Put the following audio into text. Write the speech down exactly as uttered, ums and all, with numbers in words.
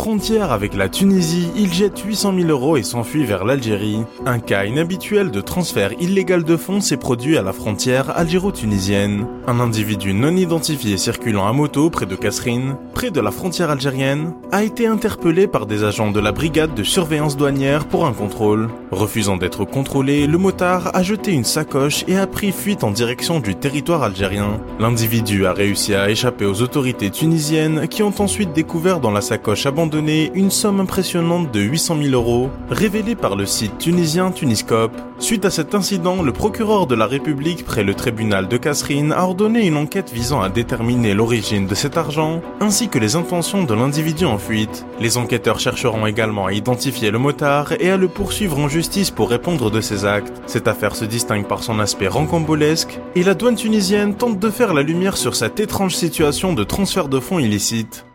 Frontière avec la Tunisie, il jette huit cent mille euros et s'enfuit vers l'Algérie. Un cas inhabituel de transfert illégal de fonds s'est produit à la frontière algéro-tunisienne. Un individu non identifié circulant à moto près de Kasserine, près de la frontière algérienne, a été interpellé par des agents de la brigade de surveillance douanière pour un contrôle. Refusant d'être contrôlé, le motard a jeté une sacoche et a pris fuite en direction du territoire algérien. L'individu a réussi à échapper aux autorités tunisiennes qui ont ensuite découvert dans la sacoche abandonnée donné une somme impressionnante de huit cent mille euros, révélée par le site tunisien Tuniscope. Suite à cet incident, le procureur de la République près le tribunal de Kasserine a ordonné une enquête visant à déterminer l'origine de cet argent, ainsi que les intentions de l'individu en fuite. Les enquêteurs chercheront également à identifier le motard et à le poursuivre en justice pour répondre de ses actes. Cette affaire se distingue par son aspect rocambolesque, et la douane tunisienne tente de faire la lumière sur cette étrange situation de transfert de fonds illicite.